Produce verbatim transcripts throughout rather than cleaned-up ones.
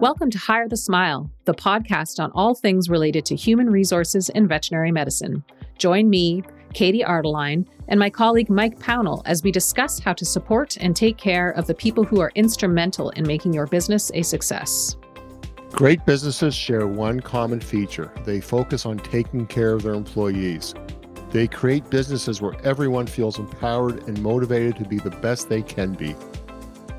Welcome to Hire the Smile, the podcast on all things related to human resources and veterinary medicine. Join me, Katie Ardeline, and my colleague Mike Pownell as we discuss how to support and take care of the people who are instrumental in making your business a success. Great businesses share one common feature. They focus on taking care of their employees. They create businesses where everyone feels empowered and motivated to be the best they can be.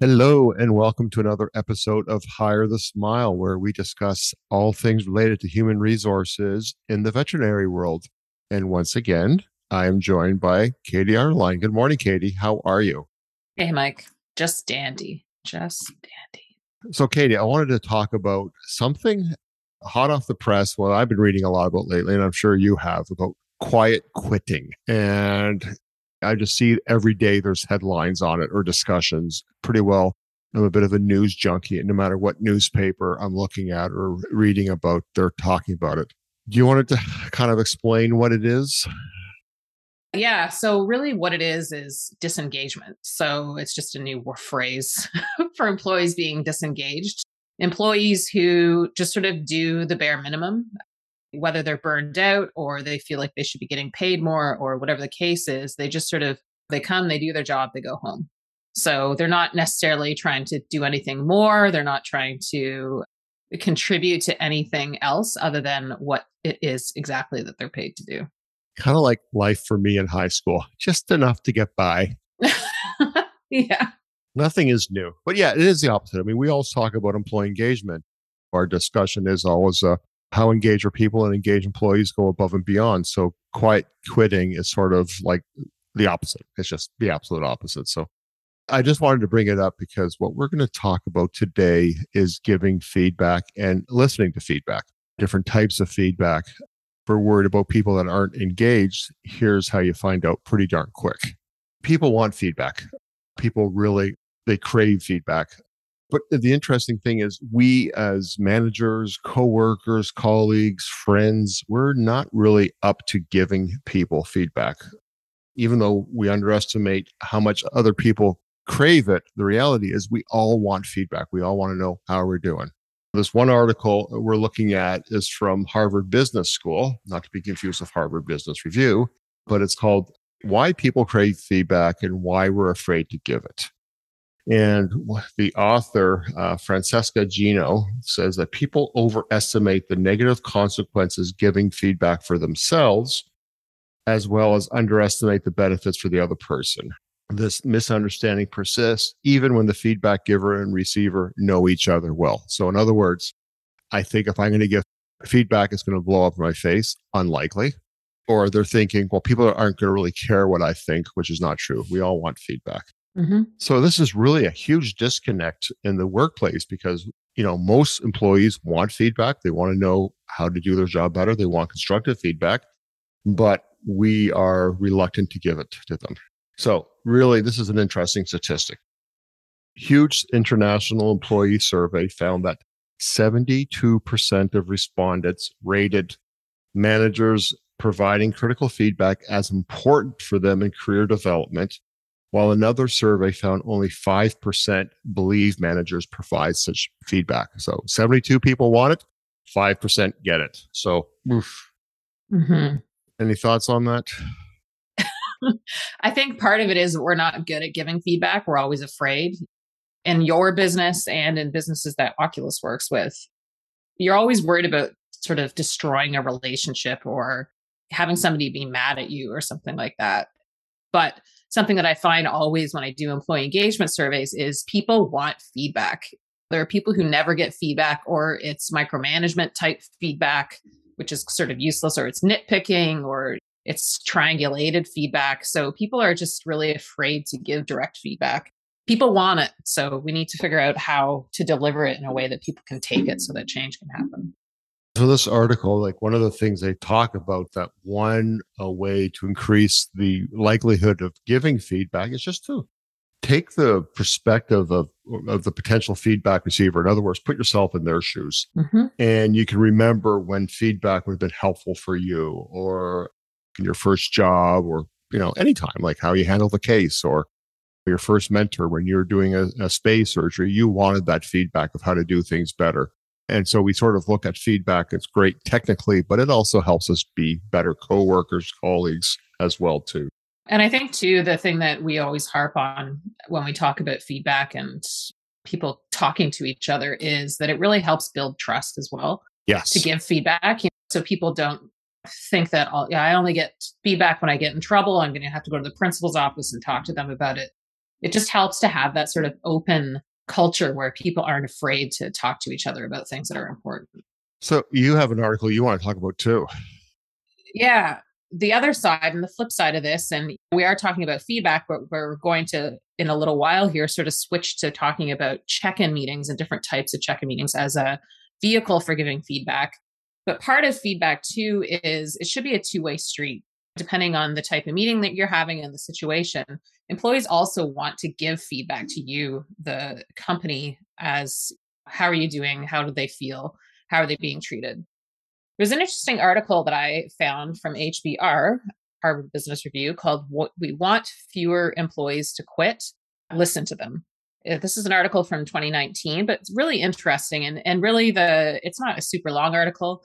Hello, and welcome to another episode of Hire the Smile, where we discuss all things related to human resources in the veterinary world. And once again, I am joined by Katie Ardeline. Good morning, Katie. How are you? Hey, Mike. Just dandy. Just dandy. So, Katie, I wanted to talk about something hot off the press, well, I've been reading a lot about lately, and I'm sure you have, about quiet quitting. And I just see every day there's headlines on it or discussions. Pretty well, I'm a bit of a news junkie, and no matter what newspaper I'm looking at or reading about, they're talking about it. Do you want to kind of explain what it is? Yeah. So really what it is, is disengagement. So it's just a new phrase for employees being disengaged. Employees who just sort of do the bare minimum, whether they're burned out or they feel like they should be getting paid more or whatever the case is, they just sort of, they come, they do their job, they go home. So they're not necessarily trying to do anything more. They're not trying to contribute to anything else other than what it is exactly that they're paid to do. Kind of like life for me in high school, just enough to get by. Yeah. Nothing is new. But yeah, it is the opposite. I mean, we always talk about employee engagement. Our discussion is always uh, how engage our people and engage employees go above and beyond. So quiet quitting is sort of like the opposite. It's just the absolute opposite. So I just wanted to bring it up because what we're going to talk about today is giving feedback and listening to feedback, different types of feedback. We're worried about people that aren't engaged. Here's how you find out pretty darn quick. People want feedback. People really, they crave feedback. But the interesting thing is we as managers, coworkers, colleagues, friends, we're not really up to giving people feedback. Even though we underestimate how much other people crave it, the reality is we all want feedback. We all want to know how we're doing. This one article we're looking at is from Harvard Business School, not to be confused with Harvard Business Review, but it's called Why People Crave Feedback and Why We're Afraid to Give It. And the author, uh, Francesca Gino, says that people overestimate the negative consequences giving feedback for themselves, as well as underestimate the benefits for the other person. This misunderstanding persists even when the feedback giver and receiver know each other well. So in other words, I think if I'm going to give feedback, it's going to blow up in my face. Unlikely. Or they're thinking, well, people aren't going to really care what I think, which is not true. We all want feedback. Mm-hmm. So this is really a huge disconnect in the workplace because, you know, most employees want feedback. They want to know how to do their job better. They want constructive feedback, but we are reluctant to give it to them. So really, this is an interesting statistic. Huge international employee survey found that seventy-two percent of respondents rated managers providing critical feedback as important for them in career development, while another survey found only five percent believe managers provide such feedback. So seventy-two people want it, five percent get it. So oof. Mm-hmm. Any thoughts on that? I think part of it is we're not good at giving feedback. We're always afraid. In your business and in businesses that Oculus works with, you're always worried about sort of destroying a relationship or having somebody be mad at you or something like that. But something that I find always when I do employee engagement surveys is people want feedback. There are people who never get feedback, or it's micromanagement type feedback, which is sort of useless, or it's nitpicking, or it's triangulated feedback. So people are just really afraid to give direct feedback. people want it. So we need to figure out how to deliver it in a way that people can take it so that change can happen. For this article, like one of the things they talk about, that one a way to increase the likelihood of giving feedback is just to take the perspective of, of the potential feedback receiver. In other words, put yourself in their shoes. Mm-hmm. And you can remember when feedback would have been helpful for you, or in your first job, or, you know, anytime, like how you handle the case, or your first mentor, when you were doing a, a space surgery, you wanted that feedback of how to do things better. And so we sort of look at feedback. It's great technically, but it also helps us be better coworkers, colleagues as well too. And I think too, the thing that we always harp on when we talk about feedback and people talking to each other is that it really helps build trust as well. Yes. To give feedback. You know, so people don't think that I'll, I only get feedback when I get in trouble. I'm going to have to go to the principal's office and talk to them about it. It just helps to have that sort of open culture where people aren't afraid to talk to each other about things that are important. So you have an article you want to talk about too. Yeah. The other side and the flip side of this, and we are talking about feedback, but we're going to, in a little while here, sort of switch to talking about check-in meetings and different types of check-in meetings as a vehicle for giving feedback. But part of feedback too is it should be a two-way street. Depending on the type of meeting that you're having and the situation, employees also want to give feedback to you, the company, as how are you doing? How do they feel? How are they being treated? There's an interesting article that I found from H B R, Harvard Business Review, called What We Want Fewer Employees to Quit. Listen to them. This is an article from twenty nineteen, but it's really interesting. And, and really, the it's not a super long article.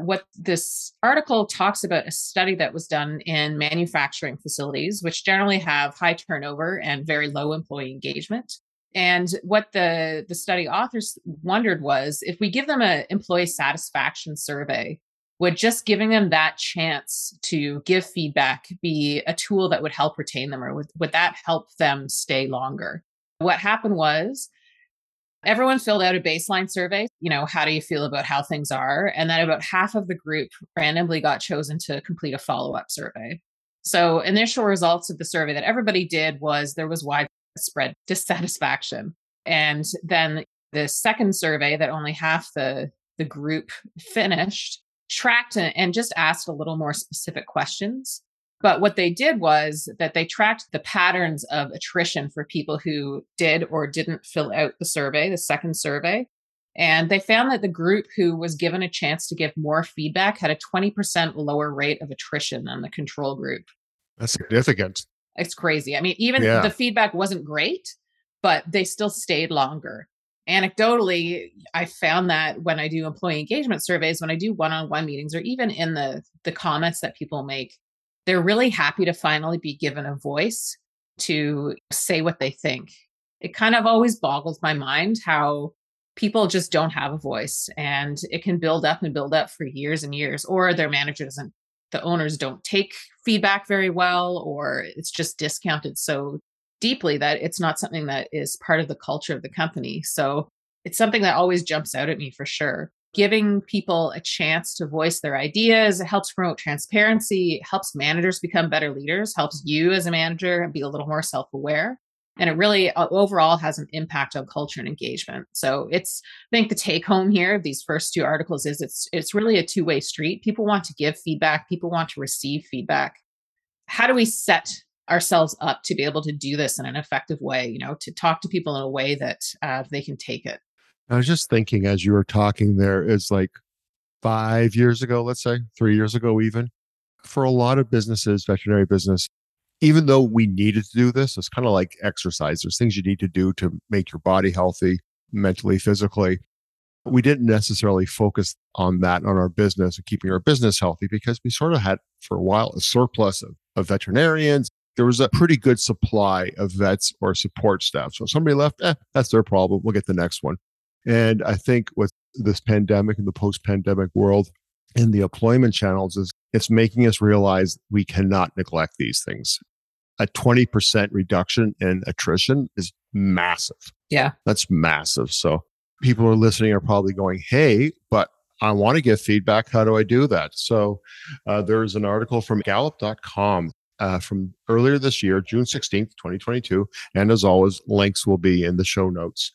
What this article talks about is a study that was done in manufacturing facilities, which generally have high turnover and very low employee engagement. And what the, the study authors wondered was, if we give them an employee satisfaction survey, would just giving them that chance to give feedback be a tool that would help retain them, or would, would that help them stay longer? What happened was, everyone filled out a baseline survey, you know, how do you feel about how things are? And then about half of the group randomly got chosen to complete a follow-up survey. So initial results of the survey that everybody did was there was widespread dissatisfaction. And then the second survey that only half the, the group finished tracked and just asked a little more specific questions. But what they did was that they tracked the patterns of attrition for people who did or didn't fill out the survey, the second survey. And they found that the group who was given a chance to give more feedback had a twenty percent lower rate of attrition than the control group. That's significant. It's crazy. I mean, even yeah. the feedback wasn't great, but they still stayed longer. Anecdotally, I found that when I do employee engagement surveys, when I do one-on-one meetings, or even in the, the comments that people make, they're really happy to finally be given a voice to say what they think. It kind of always boggles my mind how people just don't have a voice, and it can build up and build up for years and years, or their manager doesn't, the owners don't take feedback very well, or it's just discounted so deeply that it's not something that is part of the culture of the company. So it's something that always jumps out at me for sure. Giving people a chance to voice their ideas, it helps promote transparency, it helps managers become better leaders, helps you as a manager be a little more self-aware. And it really overall has an impact on culture and engagement. So it's, I think the take home here of these first two articles is it's it's really a two-way street. People want to give feedback. People want to receive feedback. How do we set ourselves up to be able to do this in an effective way, you know, to talk to people in a way that uh, they can take it? I was just thinking as you were talking there is like five years ago, let's say three years ago, even for a lot of businesses, veterinary business, even though we needed to do this, it's kind of like exercise. There's things you need to do to make your body healthy, mentally, physically. We didn't necessarily focus on that on our business and keeping our business healthy because we sort of had for a while a surplus of, of veterinarians. There was a pretty good supply of vets or support staff. So if somebody left, eh, that's their problem. We'll get the next one. And I think with this pandemic and the post-pandemic world and the employment challenges, it's making us realize we cannot neglect these things. A twenty percent reduction in attrition is massive. Yeah. That's massive. So people who are listening are probably going, hey, but I want to give feedback. How do I do that? So uh, there's an article from Gallup dot com uh, from earlier this year, June sixteenth, twenty twenty-two. And as always, links will be in the show notes.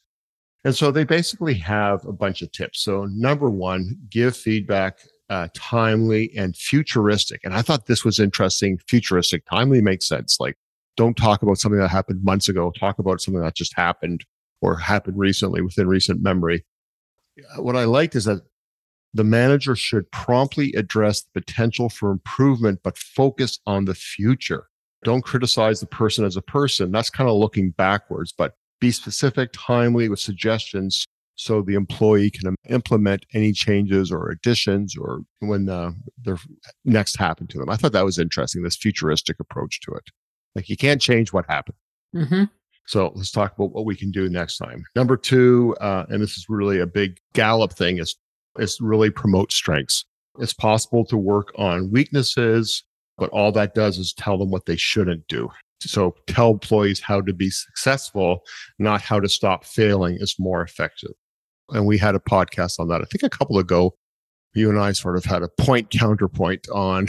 And so they basically have a bunch of tips. So number one, give feedback uh, timely and futuristic. And I thought this was interesting. Futuristic, timely makes sense. Like, don't talk about something that happened months ago. Talk about something that just happened or happened recently within recent memory. What I liked is that the manager should promptly address the potential for improvement, but focus on the future. Don't criticize the person as a person. That's kind of looking backwards, but be specific, timely with suggestions so the employee can implement any changes or additions or when uh, they're next happen to them. I thought that was interesting, this futuristic approach to it. Like, you can't change what happened. Mm-hmm. So let's talk about what we can do next time. Number two, uh, and this is really a big Gallup thing, is, is really promote strengths. It's possible to work on weaknesses, but all that does is tell them what they shouldn't do. So tell employees how to be successful, not how to stop failing, is more effective. And we had a podcast on that, I think a couple ago. You and I sort of had a point counterpoint on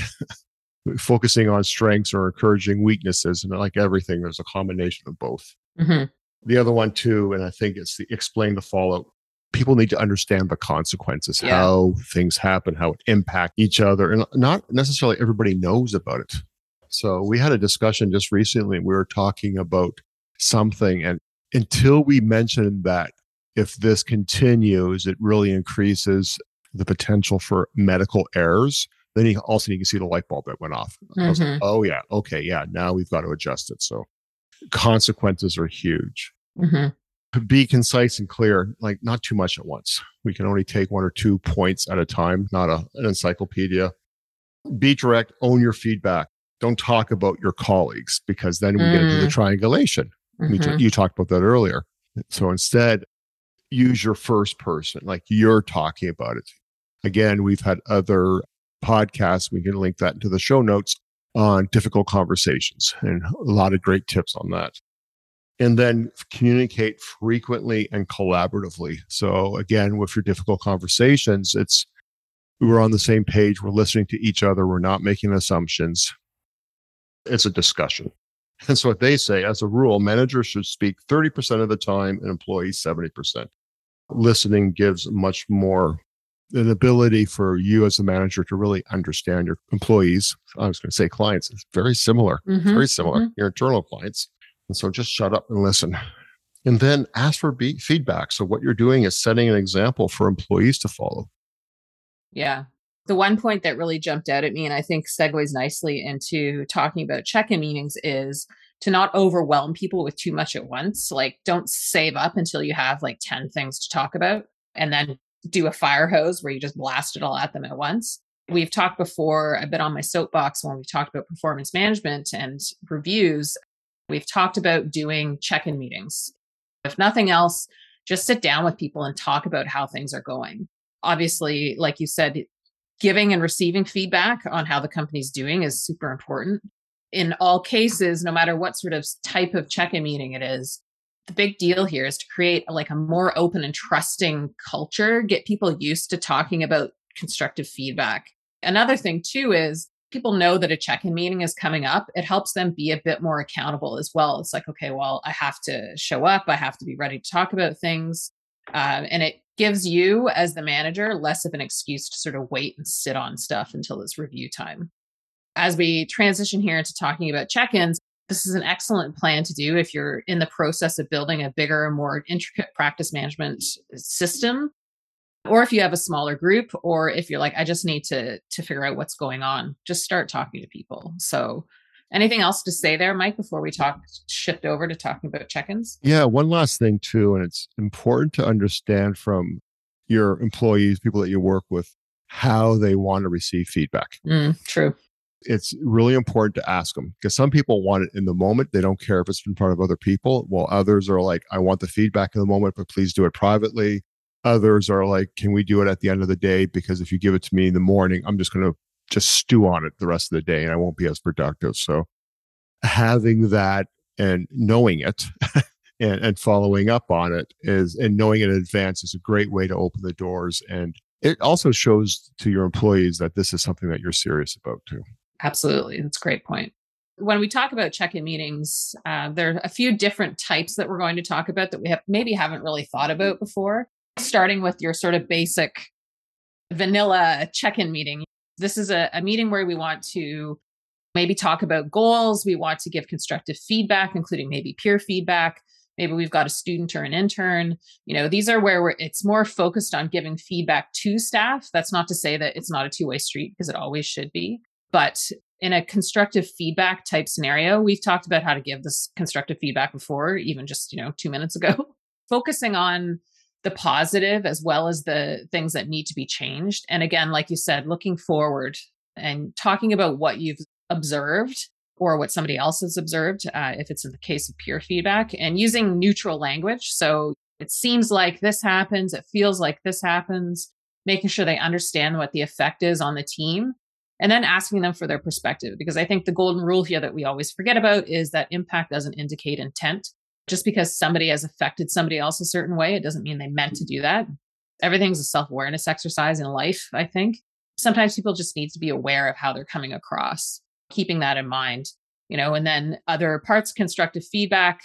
focusing on strengths or encouraging weaknesses. And like everything, there's a combination of both. Mm-hmm. The other one too, and I think it's the explain the fallout. People need to understand the consequences, yeah. how things happen, how it impacts each other. And not necessarily everybody knows about it. So we had a discussion just recently. We were talking about something. And until we mentioned that if this continues, it really increases the potential for medical errors. Then you also you can see the light bulb that went off. Mm-hmm. I was like, oh yeah, okay, yeah. Now we've got to adjust it. So consequences are huge. Mm-hmm. Be concise and clear, like not too much at once. We can only take one or two points at a time, not a, an encyclopedia. Be direct, own your feedback. Don't talk about your colleagues, because then we mm. get into the triangulation. Mm-hmm. You talked about that earlier. So instead, use your first person, like you're talking about it. Again, we've had other podcasts, we can link that into the show notes, on difficult conversations, and a lot of great tips on that. And then communicate frequently and collaboratively. So again, with your difficult conversations, it's we're on the same page, we're listening to each other, we're not making assumptions. It's a discussion. And so what they say, as a rule, managers should speak thirty percent of the time and employees seventy percent. Listening gives much more an ability for you as a manager to really understand your employees. I was going to say clients. It's very similar, mm-hmm, very similar, mm-hmm. your internal clients. And so just shut up and listen. And then ask for be- feedback. So what you're doing is setting an example for employees to follow. Yeah. The one point that really jumped out at me, and I think segues nicely into talking about check-in meetings, is to not overwhelm people with too much at once. Like, don't save up until you have like ten things to talk about and then do a fire hose where you just blast it all at them at once. We've talked before, I've been on my soapbox when we talked about performance management and reviews. We've talked about doing check-in meetings. If nothing else, just sit down with people and talk about how things are going. Obviously, like you said, giving and receiving feedback on how the company's doing is super important. In all cases, no matter what sort of type of check-in meeting it is, the big deal here is to create like a more open and trusting culture, get people used to talking about constructive feedback. Another thing too is people know that a check-in meeting is coming up. It helps them be a bit more accountable as well. It's like, okay, well, I have to show up. I have to be ready to talk about things. Uh, and it gives you as the manager less of an excuse to sort of wait and sit on stuff until it's review time. As we transition here into talking about check-ins, this is an excellent plan to do if you're in the process of building a bigger, more intricate practice management system, or if you have a smaller group, or if you're like, I just need to, to figure out what's going on, just start talking to people. So anything else to say there, Mike, before we talk, shift over to talking about check-ins? Yeah, one last thing too, and it's important to understand from your employees, people that you work with, how they want to receive feedback. Mm, true. It's really important to ask them, because some people want it in the moment. They don't care if it's in front of other people, while others are like, I want the feedback in the moment, but please do it privately. Others are like, can we do it at the end of the day? Because if you give it to me in the morning, I'm just going to just stew on it the rest of the day and I won't be as productive. So having that and knowing it and, and following up on it is, and knowing it in advance is a great way to open the doors. And it also shows to your employees that this is something that you're serious about too. Absolutely. That's a great point. When we talk about check-in meetings, uh, there are a few different types that we're going to talk about that we have maybe haven't really thought about before, starting with your sort of basic vanilla check-in meeting. This is a, a meeting where we want to maybe talk about goals. We want to give constructive feedback, including maybe peer feedback. Maybe we've got a student or an intern. You know, these are where we're, it's more focused on giving feedback to staff. That's not to say that it's not a two-way street, because it always should be. But in a constructive feedback type scenario, we've talked about how to give this constructive feedback before, even just, you know, two minutes ago, focusing on the positive as well as the things that need to be changed. And again, like you said, looking forward and talking about what you've observed or what somebody else has observed, uh, if it's in the case of peer feedback, and using neutral language. So it seems like this happens, it feels like this happens, making sure they understand what the effect is on the team, and then asking them for their perspective. Because I think the golden rule here that we always forget about is that impact doesn't indicate intent. Just because somebody has affected somebody else a certain way, it doesn't mean they meant to do that. Everything's a self-awareness exercise in life, I think. Sometimes people just need to be aware of how they're coming across, keeping that in mind, you know, and then other parts, constructive feedback,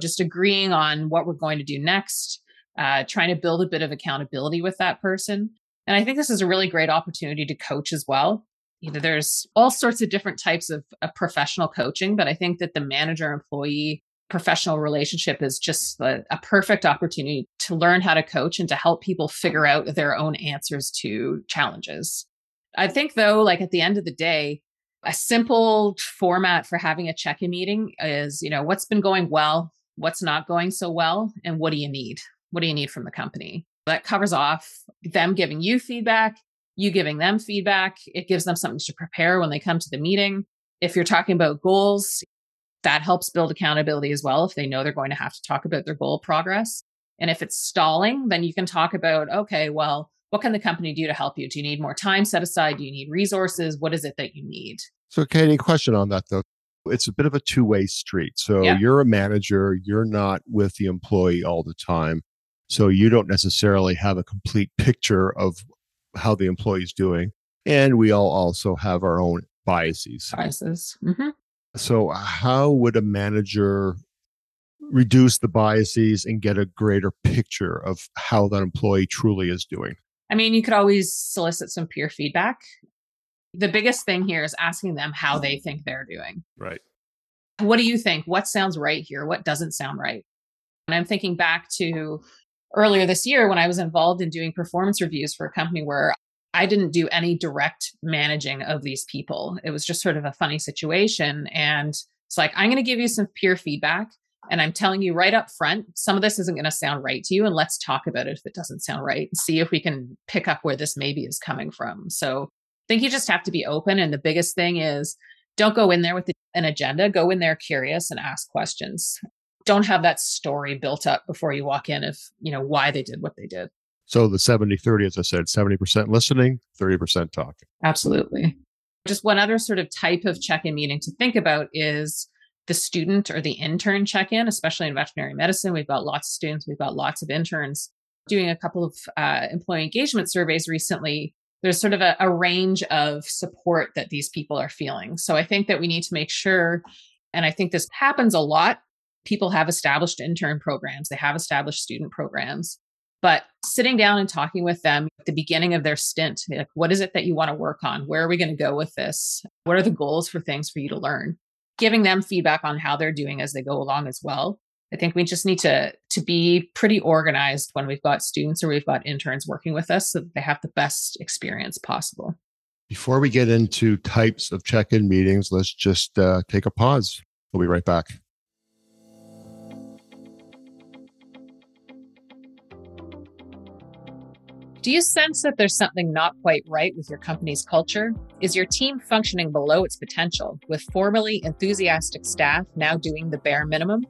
just agreeing on what we're going to do next, uh, trying to build a bit of accountability with that person. And I think this is a really great opportunity to coach as well. You know, there's all sorts of different types of, of professional coaching, but I think that the manager-employee professional relationship is just a, a perfect opportunity to learn how to coach and to help people figure out their own answers to challenges. I think, though, like at the end of the day, a simple format for having a check-in meeting is, you know, what's been going well, what's not going so well, and what do you need? What do you need from the company? That covers off them giving you feedback, you giving them feedback. It gives them something to prepare when they come to the meeting. If you're talking about goals, that helps build accountability as well if they know they're going to have to talk about their goal progress. And if it's stalling, then you can talk about, okay, well, what can the company do to help you? Do you need more time set aside? Do you need resources? What is it that you need? So Katie, question on that though. It's a bit of a two-way street. So yeah. You're a manager, you're not with the employee all the time. So you don't necessarily have a complete picture of how the employee's doing. And we all also have our own biases. Biases. Mm-hmm. So how would a manager reduce the biases and get a greater picture of how that employee truly is doing? I mean, you could always solicit some peer feedback. The biggest thing here is asking them how they think they're doing. Right. What do you think? What sounds right here? What doesn't sound right? And I'm thinking back to earlier this year when I was involved in doing performance reviews for a company where I didn't do any direct managing of these people. It was just sort of a funny situation. And it's like, I'm going to give you some peer feedback. And I'm telling you right up front, some of this isn't going to sound right to you. And let's talk about it if it doesn't sound right and see if we can pick up where this maybe is coming from. So I think you just have to be open. And the biggest thing is don't go in there with an agenda. Go in there curious and ask questions. Don't have that story built up before you walk in of, you know, why they did what they did. So the seventy thirty, as I said, seventy percent listening, thirty percent talking. Absolutely. Just one other sort of type of check-in meeting to think about is the student or the intern check-in, especially in veterinary medicine. We've got lots of students. We've got lots of interns. Doing a couple of uh, employee engagement surveys recently, there's sort of a, a range of support that these people are feeling. So I think that we need to make sure, and I think this happens a lot, people have established intern programs. They have established student programs. But sitting down and talking with them at the beginning of their stint, like, what is it that you want to work on? Where are we going to go with this? What are the goals for things for you to learn? Giving them feedback on how they're doing as they go along as well. I think we just need to, to be pretty organized when we've got students or we've got interns working with us so that they have the best experience possible. Before we get into types of check-in meetings, let's just uh, take a pause. We'll be right back. Do you sense that there's something not quite right with your company's culture? Is your team functioning below its potential, with formerly enthusiastic staff now doing the bare minimum?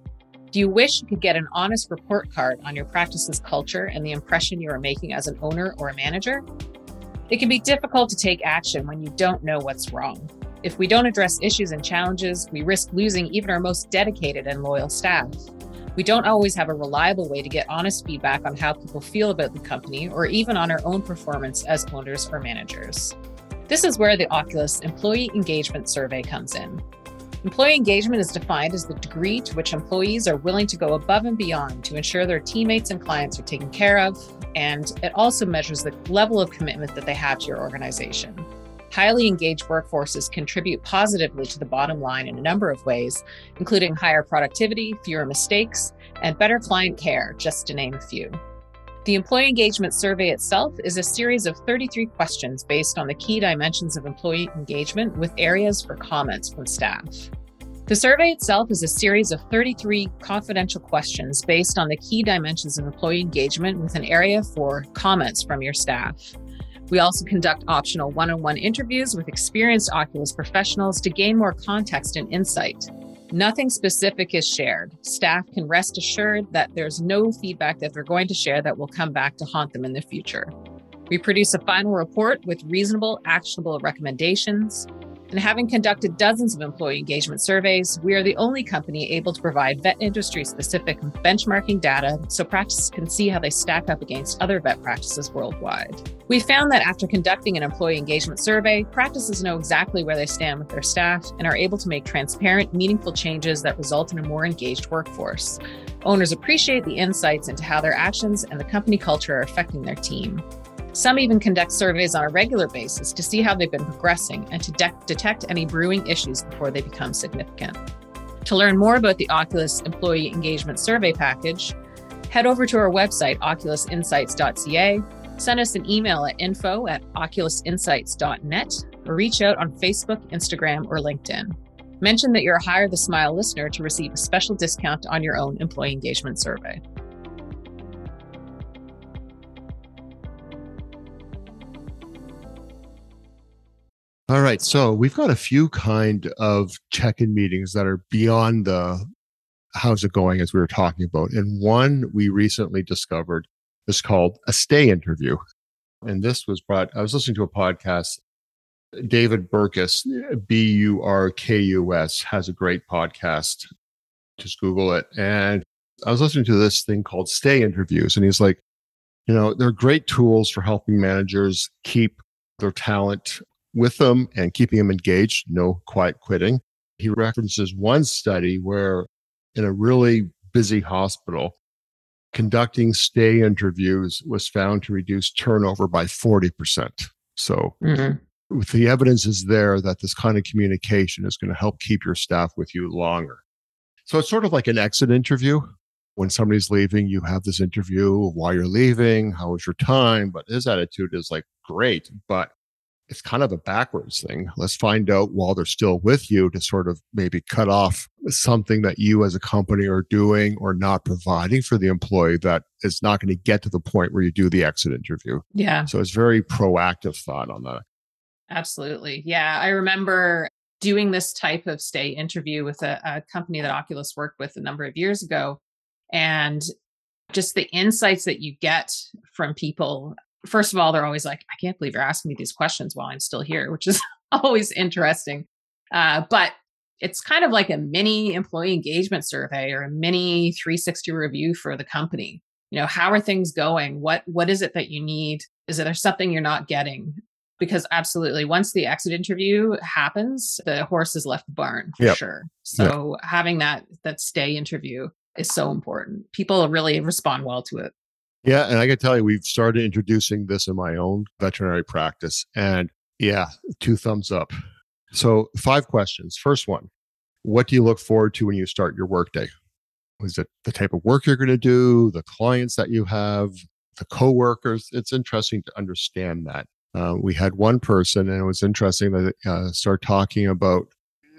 Do you wish you could get an honest report card on your practice's culture and the impression you are making as an owner or a manager? It can be difficult to take action when you don't know what's wrong. If we don't address issues and challenges, we risk losing even our most dedicated and loyal staff. We don't always have a reliable way to get honest feedback on how people feel about the company or even on our own performance as owners or managers. This is where the Oculus Employee Engagement Survey comes in. Employee engagement is defined as the degree to which employees are willing to go above and beyond to ensure their teammates and clients are taken care of, and it also measures the level of commitment that they have to your organization. Highly engaged workforces contribute positively to the bottom line in a number of ways, including higher productivity, fewer mistakes, and better client care, just to name a few. The Employee Engagement Survey itself is a series of thirty-three questions based on the key dimensions of employee engagement with areas for comments from staff. The survey itself is a series of thirty-three confidential questions based on the key dimensions of employee engagement with an area for comments from your staff. We also conduct optional one-on-one interviews with experienced Oculus professionals to gain more context and insight. Nothing specific is shared. Staff can rest assured that there's no feedback that they're going to share that will come back to haunt them in the future. We produce a final report with reasonable, actionable recommendations. And having conducted dozens of employee engagement surveys, we are the only company able to provide vet industry-specific benchmarking data so practices can see how they stack up against other vet practices worldwide. We found that after conducting an employee engagement survey, practices know exactly where they stand with their staff and are able to make transparent, meaningful changes that result in a more engaged workforce. Owners appreciate the insights into how their actions and the company culture are affecting their team. Some even conduct surveys on a regular basis to see how they've been progressing and to de- detect any brewing issues before they become significant. To learn more about the Oculus Employee Engagement Survey Package, head over to our website, oculus insights dot c a, send us an email at info at oculus insights dot net, or reach out on Facebook, Instagram, or LinkedIn. Mention that you're a Hire the Smile listener to receive a special discount on your own employee engagement survey. All right, so we've got a few kind of check-in meetings that are beyond the how's it going as we were talking about. And one we recently discovered is called a stay interview. And this was brought, I was listening to a podcast, David Burkus, B U R K U S, has a great podcast. Just Google it. And I was listening to this thing called stay interviews. And he's like, you know, they're great tools for helping managers keep their talent with them and keeping them engaged, no quiet quitting. He references one study where in a really busy hospital, conducting stay interviews was found to reduce turnover by forty percent. So mm-hmm. The evidence is there that this kind of communication is going to help keep your staff with you longer. So it's sort of like an exit interview. When somebody's leaving, you have this interview of why you're leaving, how was your time? But his attitude is like, great, but it's kind of a backwards thing. Let's find out while they're still with you to sort of maybe cut off something that you as a company are doing or not providing for the employee that is not going to get to the point where you do the exit interview. Yeah. So it's very proactive thought on that. Absolutely. Yeah. I remember doing this type of stay interview with a, a company that Oculus worked with a number of years ago. And just the insights that you get from people. First of all, they're always like, I can't believe you're asking me these questions while I'm still here, which is always interesting. Uh, but it's kind of like a mini employee engagement survey or a mini three sixty review for the company. You know, how are things going? What What is it that you need? Is there something you're not getting? Because absolutely, once the exit interview happens, the horse has left the barn for yep. sure. So yep. having that that stay interview is so important. People really respond well to it. Yeah. And I can tell you, we've started introducing this in my own veterinary practice. And yeah, two thumbs up. So five questions. First one, what do you look forward to when you start your workday? Is it the type of work you're going to do, the clients that you have, the coworkers? It's interesting to understand that. Uh, we had one person, and it was interesting that uh, start talking about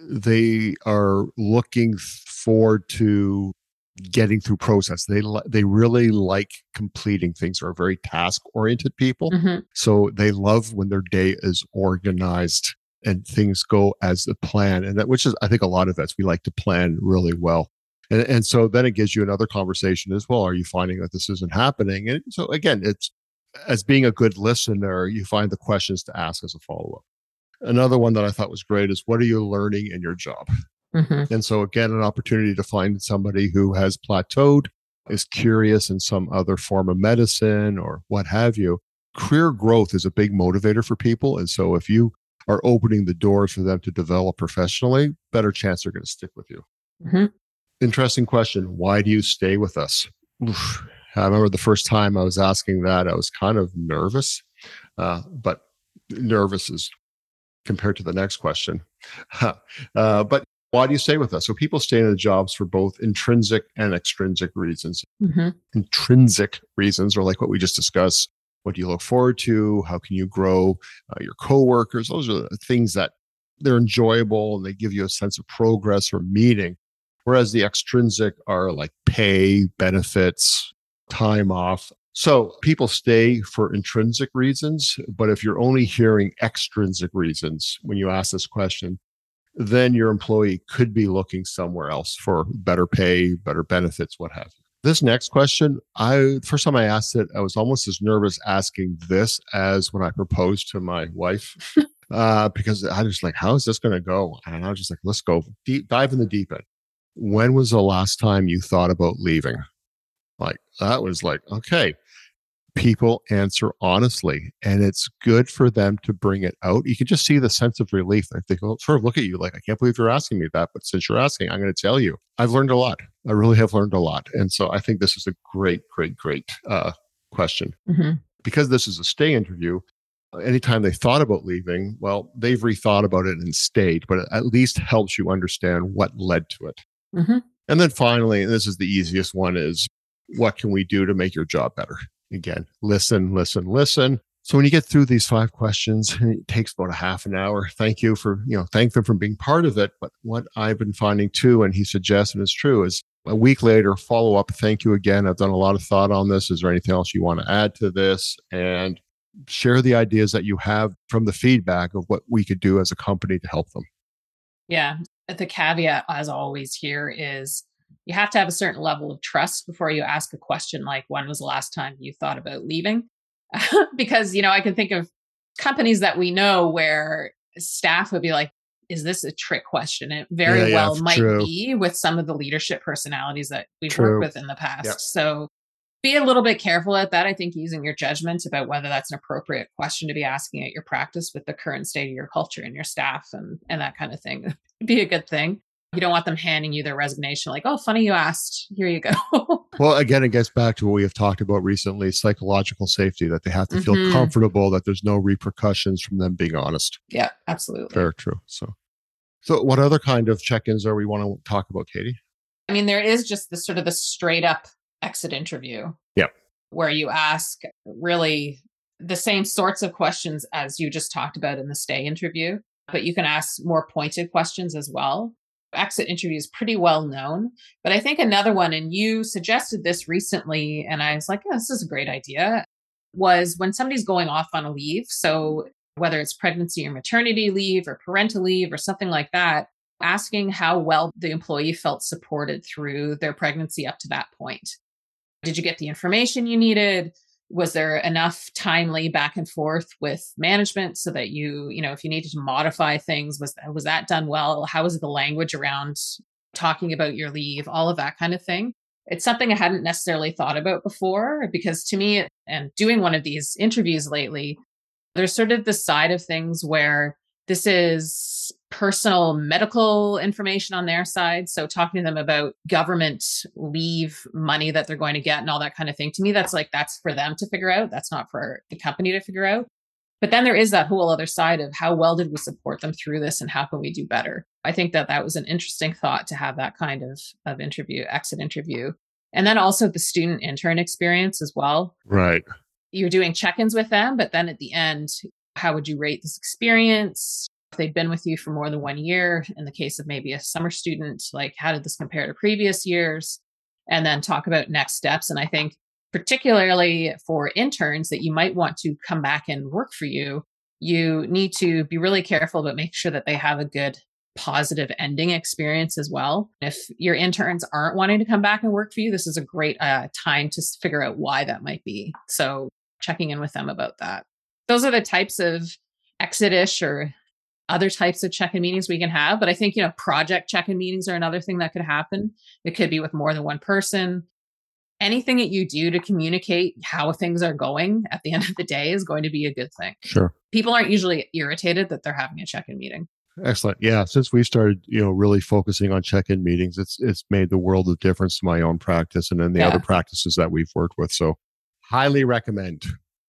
they are looking forward to getting through process. They li- they really like completing things, are very task-oriented people. Mm-hmm. So they love when their day is organized and things go as a plan. And that, which is, I think a lot of us, we like to plan really well. And, and so then it gives you another conversation as well. Are you finding that this isn't happening? And so again, it's as being a good listener, you find the questions to ask as a follow-up. Another one that I thought was great is, what are you learning in your job? Mm-hmm. And so again, an opportunity to find somebody who has plateaued, is curious in some other form of medicine or what have you. Career growth is a big motivator for people. And so if you are opening the doors for them to develop professionally, better chance they're going to stick with you. Mm-hmm. Interesting question. Why do you stay with us? Oof. I remember the first time I was asking that, I was kind of nervous, uh, but nervous is compared to the next question. uh, but why do you stay with us? So people stay in the jobs for both intrinsic and extrinsic reasons. Mm-hmm. Intrinsic reasons are like what we just discussed. What do you look forward to? How can you grow uh, your coworkers? Those are the things that they're enjoyable and they give you a sense of progress or meaning. Whereas the extrinsic are like pay, benefits, time off. So people stay for intrinsic reasons, but if you're only hearing extrinsic reasons when you ask this question, then your employee could be looking somewhere else for better pay, better benefits, what have you. This next question, I first time I asked it, I was almost as nervous asking this as when I proposed to my wife, uh, because I was like, how is this going to go? And I was just like, let's go deep, dive in the deep end. When was the last time you thought about leaving? Like, that was like, okay, people answer honestly, and it's good for them to bring it out. You can just see the sense of relief. Like they go, sort of look at you like, I can't believe you're asking me that, but since you're asking, I'm going to tell you. I've learned a lot. I really have learned a lot. And so I think this is a great, great, great uh, question. Mm-hmm. Because this is a stay interview, anytime they thought about leaving, well, they've rethought about it and stayed, but it at least helps you understand what led to it. Mm-hmm. And then finally, and this is the easiest one, is what can we do to make your job better? Again, listen, listen, listen. So when you get through these five questions, and it takes about a half an hour. Thank you for, you know, thank them for being part of it. But what I've been finding too, and he suggests and is true, is a week later, follow up. Thank you again. I've done a lot of thought on this. Is there anything else you want to add to this? And share the ideas that you have from the feedback of what we could do as a company to help them. Yeah. The caveat, as always, here is you have to have a certain level of trust before you ask a question like, when was the last time you thought about leaving? Because, you know, I can think of companies that we know where staff would be like, is this a trick question? It very yeah, yeah, well might true. be with some of the leadership personalities that we've true. worked with in the past. Yep. So be a little bit careful at that. I think using your judgment about whether that's an appropriate question to be asking at your practice with the current state of your culture and your staff and, and that kind of thing would be a good thing. You don't want them handing you their resignation like, oh, funny you asked. Here you go. Well, again, it gets back to what we have talked about recently, psychological safety, that they have to feel mm-hmm. comfortable that there's no repercussions from them being honest. Yeah, absolutely. Very true. So, so what other kind of check-ins are we want to talk about, Katie? I mean, there is just the sort of the straight up exit interview. Yeah. Where you ask really the same sorts of questions as you just talked about in the stay interview, but you can ask more pointed questions as well. Exit interview is pretty well known, but I think another one, and you suggested this recently, and I was like, yeah, this is a great idea, was when somebody's going off on a leave. So whether it's pregnancy or maternity leave or parental leave or something like that, asking how well the employee felt supported through their pregnancy up to that point. Did you get the information you needed? Was there enough timely back and forth with management so that you, you know, if you needed to modify things, was, was that done well? How was the language around talking about your leave? All of that kind of thing. It's something I hadn't necessarily thought about before, because to me, and doing one of these interviews lately, there's sort of this side of things where this is personal medical information on their side. So talking to them about government leave money that they're going to get and all that kind of thing. To me, that's like, that's for them to figure out. That's not for the company to figure out. But then there is that whole other side of how well did we support them through this and how can we do better? I think that that was an interesting thought to have that kind of, of interview, exit interview. And then also the student intern experience as well. Right. You're doing check-ins with them, but then at the end, how would you rate this experience? If they've been with you for more than one year, in the case of maybe a summer student, like how did this compare to previous years? And then talk about next steps. And I think particularly for interns that you might want to come back and work for you, you need to be really careful about making sure that they have a good positive ending experience as well. If your interns aren't wanting to come back and work for you, this is a great uh, time to figure out why that might be. So checking in with them about that. Those are the types of exit-ish or other types of check-in meetings we can have. But I think, you know, project check-in meetings are another thing that could happen. It could be with more than one person. anything that you do to communicate how things are going at the end of the day is going to be a good thing. Sure. People aren't usually irritated that they're having a check-in meeting. Excellent. Yeah. Since we started, you know, really focusing on check-in meetings, it's it's made the world of difference to my own practice and then the yeah. other practices that we've worked with. So highly recommend.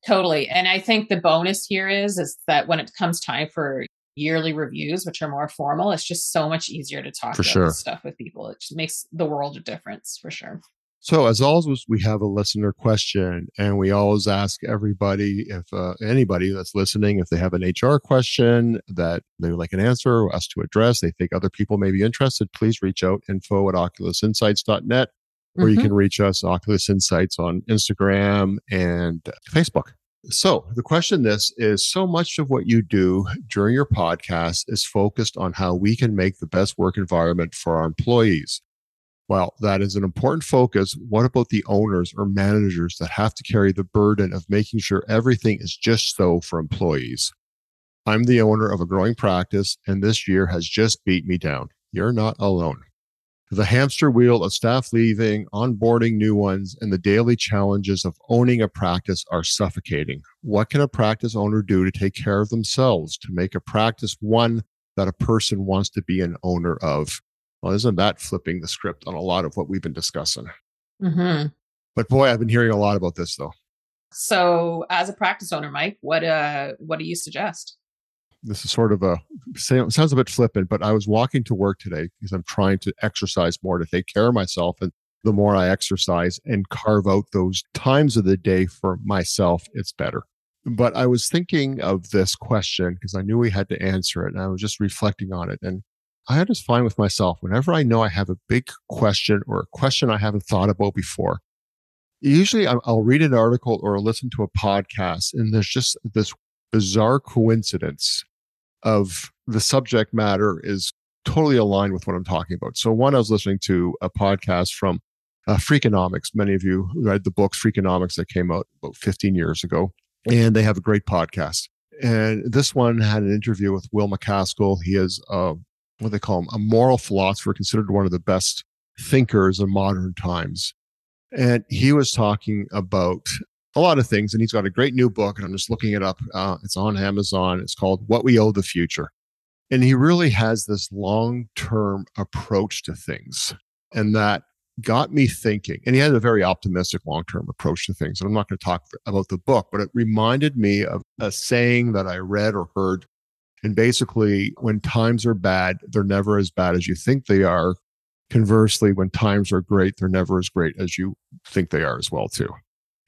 Totally. And I think the bonus here is, is that when it comes time for yearly reviews, which are more formal, it's just so much easier to talk for about sure. stuff with people. It just makes the world of difference for sure. So as always, we have a listener question, and we always ask everybody, if uh, anybody that's listening, if they have an H R question that they would like an answer or us to address, they think other people may be interested, please reach out, info at oculusinsights dot net, or mm-hmm. you can reach us, Oculus Insights, on Instagram and Facebook. So the question this is, so much of what you do during your podcast is focused on how we can make the best work environment for our employees. Well, that is an important focus. What about the owners or managers that have to carry the burden of making sure everything is just so for employees? I'm the owner of a growing practice, and this year has just beat me down. You're not alone. The hamster wheel of staff leaving, onboarding new ones, and the daily challenges of owning a practice are suffocating. What can a practice owner do to take care of themselves to make a practice one that a person wants to be an owner of? Well, isn't that flipping the script on a lot of what we've been discussing? Mm-hmm. But boy, I've been hearing a lot about this, though. So as a practice owner, Mike, what uh, what do you suggest? This is sort of a, sounds a bit flippant, but I was walking to work today because I'm trying to exercise more to take care of myself. And the more I exercise and carve out those times of the day for myself, it's better. But I was thinking of this question because I knew we had to answer it. And I was just reflecting on it. And I had this fine with myself. Whenever I know I have a big question or a question I haven't thought about before, usually I'll read an article or listen to a podcast, and there's just this bizarre coincidence of the subject matter is totally aligned with what I'm talking about. So one, I was listening to a podcast from uh, Freakonomics. Many of you read the book Freakonomics that came out about fifteen years ago, and they have a great podcast. And this one had an interview with Will McCaskill. He is a what they call him, a moral philosopher, considered one of the best thinkers in modern times. And he was talking about a lot of things, and he's got a great new book, and I'm just looking it up. Uh, it's on Amazon. It's called What We Owe the Future. And he really has this long-term approach to things, and that got me thinking. And he had a very optimistic long-term approach to things. And I'm not going to talk about the book, but it reminded me of a saying that I read or heard. And basically, when times are bad, they're never as bad as you think they are. Conversely, when times are great, they're never as great as you think they are as well, too.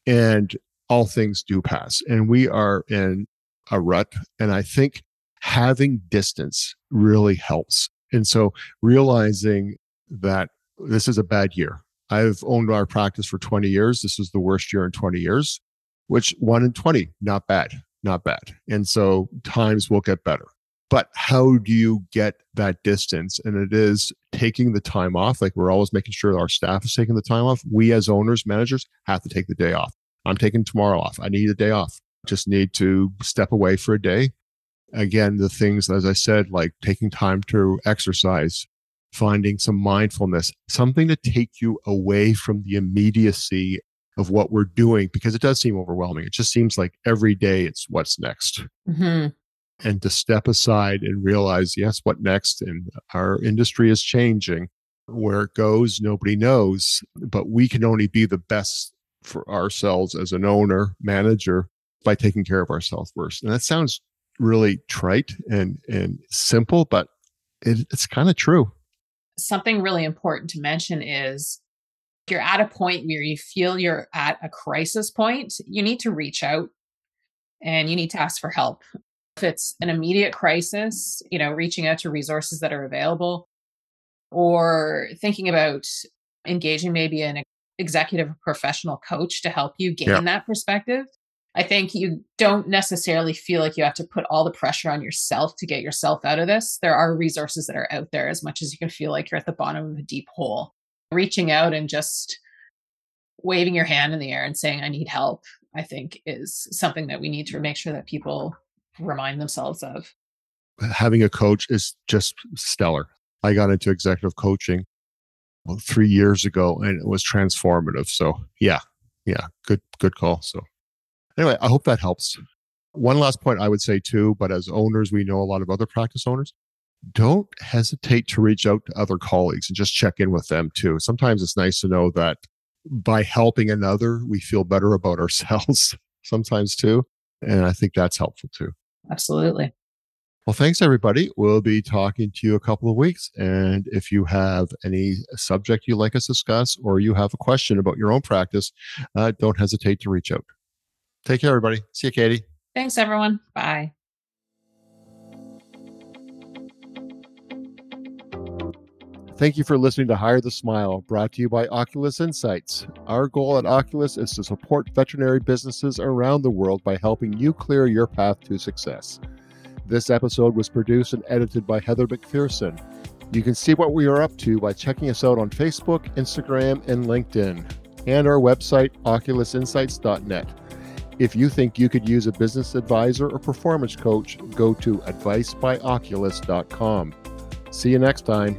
And all things do pass. And we are in a rut. And I think having distance really helps. And so realizing that this is a bad year. I've owned our practice for twenty years. This is the worst year in twenty years, which one in twenty, not bad. Not bad. And so times will get better. But how do you get that distance? And it is taking the time off. Like we're always making sure our staff is taking the time off. We as owners, managers have to take the day off. I'm taking tomorrow off. I need a day off. Just need to step away for a day. Again, the things, as I said, like taking time to exercise, finding some mindfulness, something to take you away from the immediacy of what we're doing, because it does seem overwhelming. It just seems like every day it's what's next. Mm-hmm. And to step aside and realize, yes, what next? And our industry is changing. Where it goes, nobody knows, but we can only be the best for ourselves as an owner, manager, by taking care of ourselves first. And that sounds really trite and, and simple, but it, it's kind of true. Something really important to mention is you're at a point where you feel you're at a crisis point, you need to reach out and you need to ask for help. If it's an immediate crisis, you know, reaching out to resources that are available, or thinking about engaging maybe an executive or professional coach to help you gain yeah. that perspective. I think you don't necessarily feel like you have to put all the pressure on yourself to get yourself out of this. There are resources that are out there, as much as you can feel like you're at the bottom of a deep hole. Reaching out and just waving your hand in the air and saying, I need help, I think is something that we need to make sure that people remind themselves of. Having a coach is just stellar. I got into executive coaching three years ago, and it was transformative. So yeah, yeah, good, good call. So anyway, I hope that helps. One last point I would say too, but as owners, we know a lot of other practice owners. Don't hesitate to reach out to other colleagues and just check in with them too. Sometimes it's nice to know that by helping another, we feel better about ourselves sometimes too. And I think that's helpful too. Absolutely. Well, thanks everybody. We'll be talking to you a couple of weeks. And if you have any subject you'd like us to discuss, or you have a question about your own practice, uh, don't hesitate to reach out. Take care, everybody. See you, Katie. Thanks, everyone. Bye. Thank you for listening to Hire the Smile, brought to you by Oculus Insights. Our goal at Oculus is to support veterinary businesses around the world by helping you clear your path to success. This episode was produced and edited by Heather McPherson. You can see what we are up to by checking us out on Facebook, Instagram, and LinkedIn, and our website, oculus insights dot net. If you think you could use a business advisor or performance coach, go to advice by oculus dot com. See you next time.